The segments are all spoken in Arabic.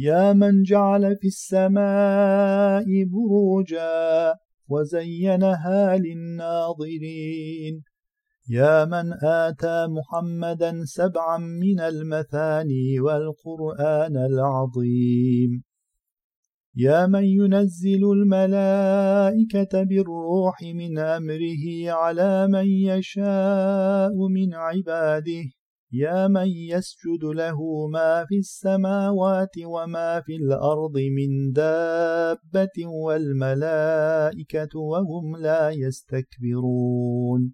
يا من جعل في السماء بروجا وزينها للناظرين يا من آتى محمدا سبعا من المثاني والقرآن العظيم يا من ينزل الملائكة بالروح من أمره على من يشاء من عباده يا من يسجد له ما في السماوات وما في الأرض من دابة والملائكة وهم لا يستكبرون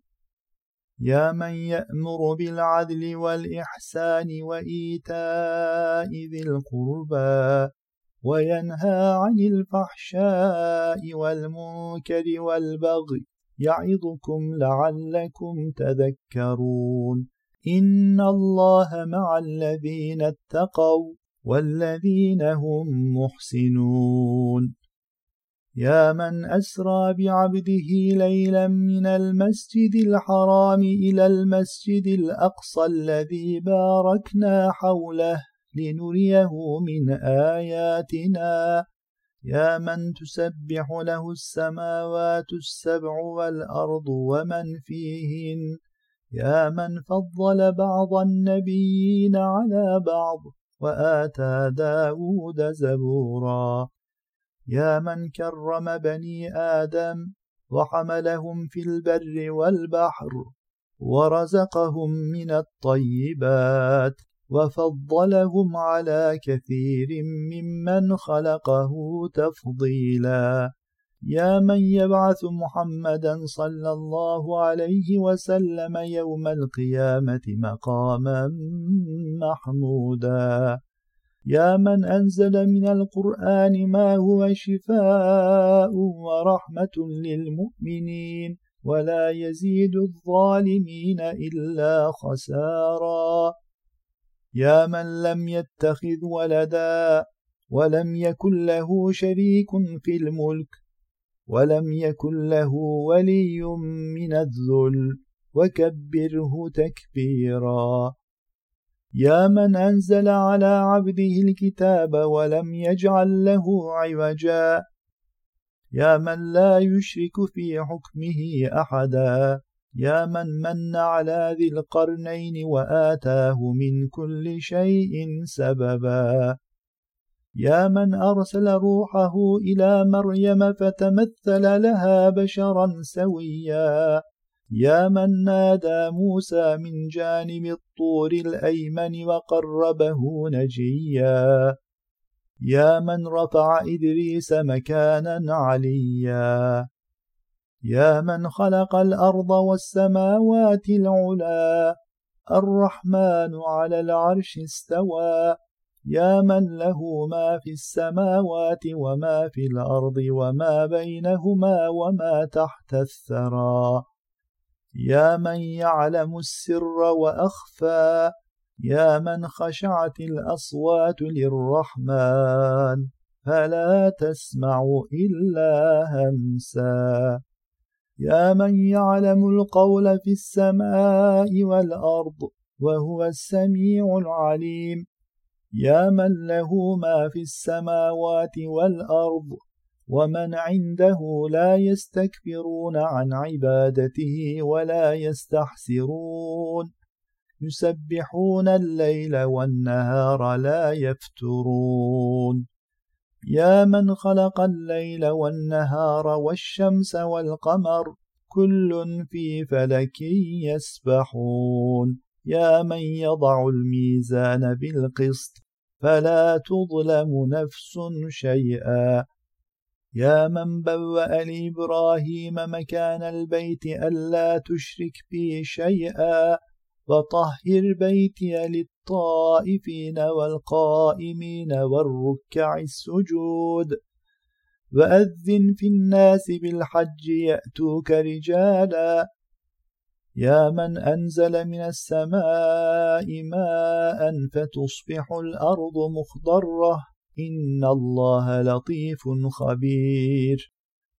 يا من يأمر بالعدل والإحسان وإيتاء ذي القربى وينهى عن الفحشاء والمنكر والبغي يعظكم لعلكم تذكرون إن الله مع الذين اتقوا والذين هم محسنون يا من أسرى بعبده ليلا من المسجد الحرام إلى المسجد الأقصى الذي باركنا حوله لنريه من آياتنا يا من تسبح له السماوات السبع والأرض ومن فيهن يا من فضل بعض النبيين على بعض وآتى داود زبورا يا من كرم بني آدم وحملهم في البر والبحر ورزقهم من الطيبات وفضلهم على كثير ممن خلقه تفضيلا يا من يبعث محمدا صلى الله عليه وسلم يوم القيامة مقاما محمودا يا من أنزل من القرآن ما هو شفاء ورحمة للمؤمنين ولا يزيد الظالمين إلا خسارا يا من لم يتخذ ولدا ولم يكن له شريك في الملك ولم يكن له ولي من الذل وكبره تكبيرا يا من أنزل على عبده الكتاب ولم يجعل له عوجا يا من لا يشرك في حكمه أحدا يا من من على ذي القرنين وآتاه من كل شيء سببا يا من أرسل روحه إلى مريم فتمثل لها بشرا سويا يا من نادى موسى من جانب الطور الأيمن وقربه نجيا يا من رفع إدريس مكانا عليا يا من خلق الأرض والسماوات العلا الرحمن على العرش استوى يا من له ما في السماوات وما في الأرض وما بينهما وما تحت الثرى يا من يعلم السر وأخفى يا من خشعت الأصوات للرحمن فلا تسمع إلا همسا يا من يعلم القول في السماء والأرض وهو السميع العليم يا من له ما في السماوات والأرض ومن عنده لا يستكبرون عن عبادته ولا يستحسرون يسبحون الليل والنهار لا يفترون يا من خلق الليل والنهار والشمس والقمر كل في فلك يسبحون يا من يضع الميزان بالقسط فلا تظلم نفس شيئا يا من بوأ لإبراهيم مكان البيت ألا تشرك بي شيئا وطهر بيتي للطائفين والقائمين والركع السجود وأذن في الناس بالحج يأتوك رجالا يا من أنزل من السماء ماء فتصبح الأرض مخضرة إن الله لطيف خبير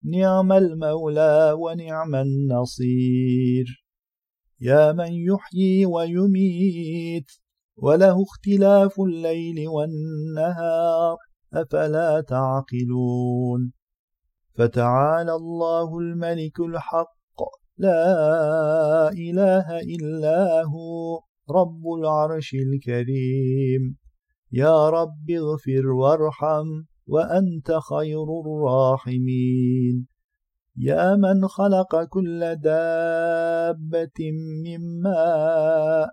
نعم المولى ونعم النصير يا من يحيي ويميت وله اختلاف الليل والنهار أفلا تعقلون فتعالى الله الملك الحق لا إله إلا هو رب العرش الكريم يا رب اغفر وارحم وأنت خير الراحمين يا من خلق كل دابة من ماء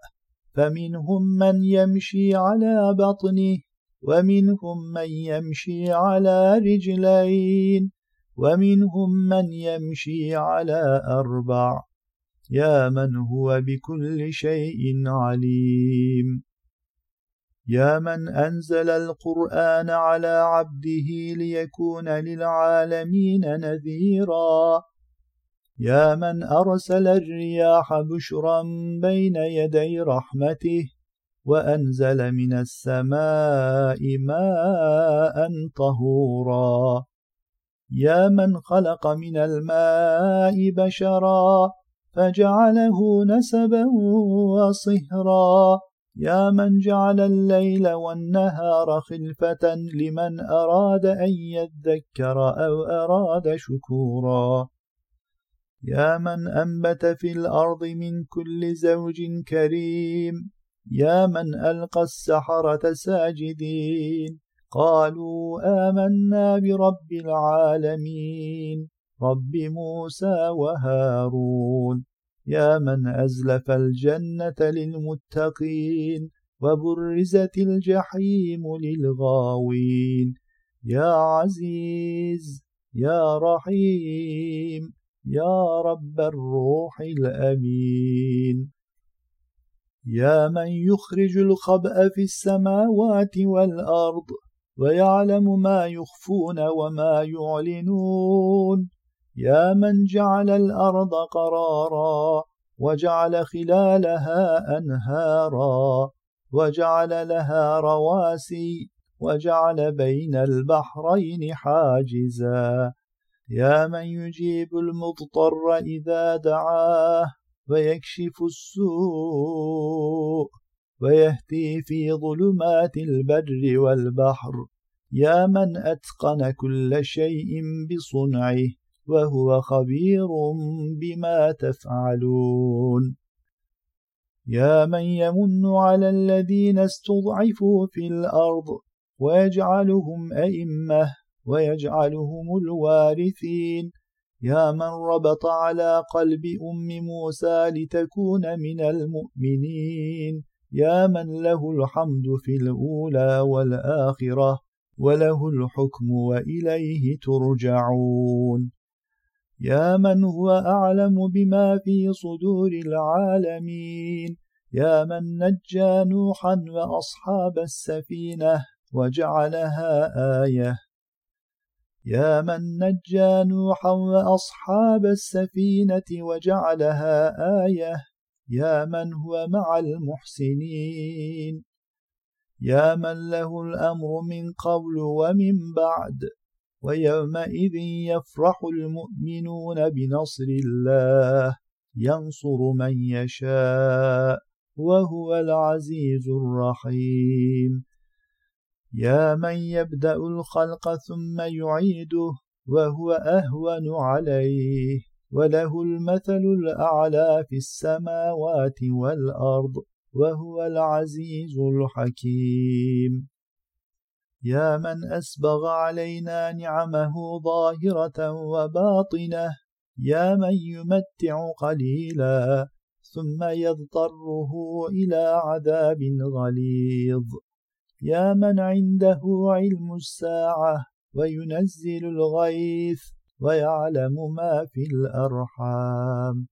فمنهم من يمشي على بطنه ومنهم من يمشي على رجلين ومنهم من يمشي على أربع يا من هو بكل شيء عليم يا من أنزل القرآن على عبده ليكون للعالمين نذيرا يا من أرسل الرياح بشرا بين يدي رحمته وأنزل من السماء ماء طهورا يا من خلق من الماء بشرا فجعله نسبا وصهرا يا من جعل الليل والنهار خلفة لمن أراد أن يذكر أو أراد شكورا يا من أنبت في الأرض من كل زوج كريم يا من ألقى السحرة ساجدين قالوا آمنا برب العالمين رب موسى وهارون يا من أزلف الجنة للمتقين وبرزت الجحيم للغاوين يا عزيز يا رحيم يا رب الروح الأمين يا من يخرج الخبأ في السماوات والأرض ويعلم ما يخفون وما يعلنون يا من جعل الأرض قرارا وجعل خلالها أنهارا وجعل لها رواسي وجعل بين البحرين حاجزا يا من يجيب المضطر إذا دعاه ويكشف السوء ويهدي في ظلمات البر والبحر يا من أتقن كل شيء بصنعه وهو خبير بما تفعلون يا من يمن على الذين استضعفوا في الأرض ويجعلهم أئمة ويجعلهم الوارثين يا من ربط على قلب أم موسى لتكون من المؤمنين يا من له الحمد في الأولى والآخرة وله الحكم وإليه ترجعون يا من هو أعلم بما في صدور العالمين يا من نجى نوحا وأصحاب السفينة وجعلها آية يا من نجى نوحا وأصحاب السفينة وجعلها آية يا من هو مع المحسنين يا من له الأمر من قبل ومن بعد ويومئذ يفرح المؤمنون بنصر الله ينصر من يشاء وهو العزيز الرحيم يا من يبدأ الخلق ثم يعيده وهو أهون عليه وله المثل الأعلى في السماوات والأرض وهو العزيز الحكيم يا من أسبغ علينا نعمه ظاهرة وباطنة يا من يمتع قليلا ثم يضطره إلى عذاب غليظ يا من عنده علم الساعة وينزل الغيث ويعلم ما في الأرحام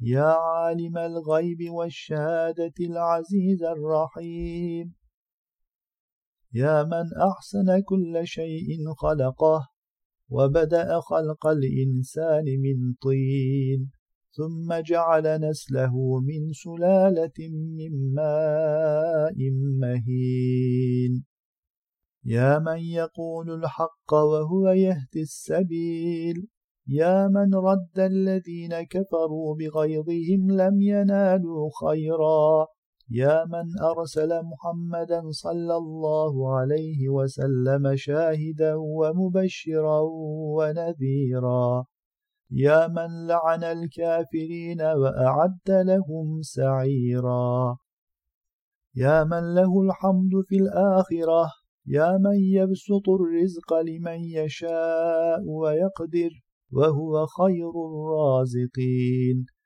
يا عالم الغيب والشهادة العزيز الرحيم يا من أحسن كل شيء خلقه وبدأ خلق الإنسان من طين ثم جعل نسله من سلالة من ماء مهين يا من يقول الحق وهو يهدي السبيل يا من رد الذين كفروا بغيظهم لم ينالوا خيرا يا من أرسل محمدا صلى الله عليه وسلم شاهدا ومبشرا ونذيرا يا من لعن الكافرين وأعد لهم سعيرا يا من له الحمد في الآخرة يا من يبسط الرزق لمن يشاء ويقدر وهو خير الرازقين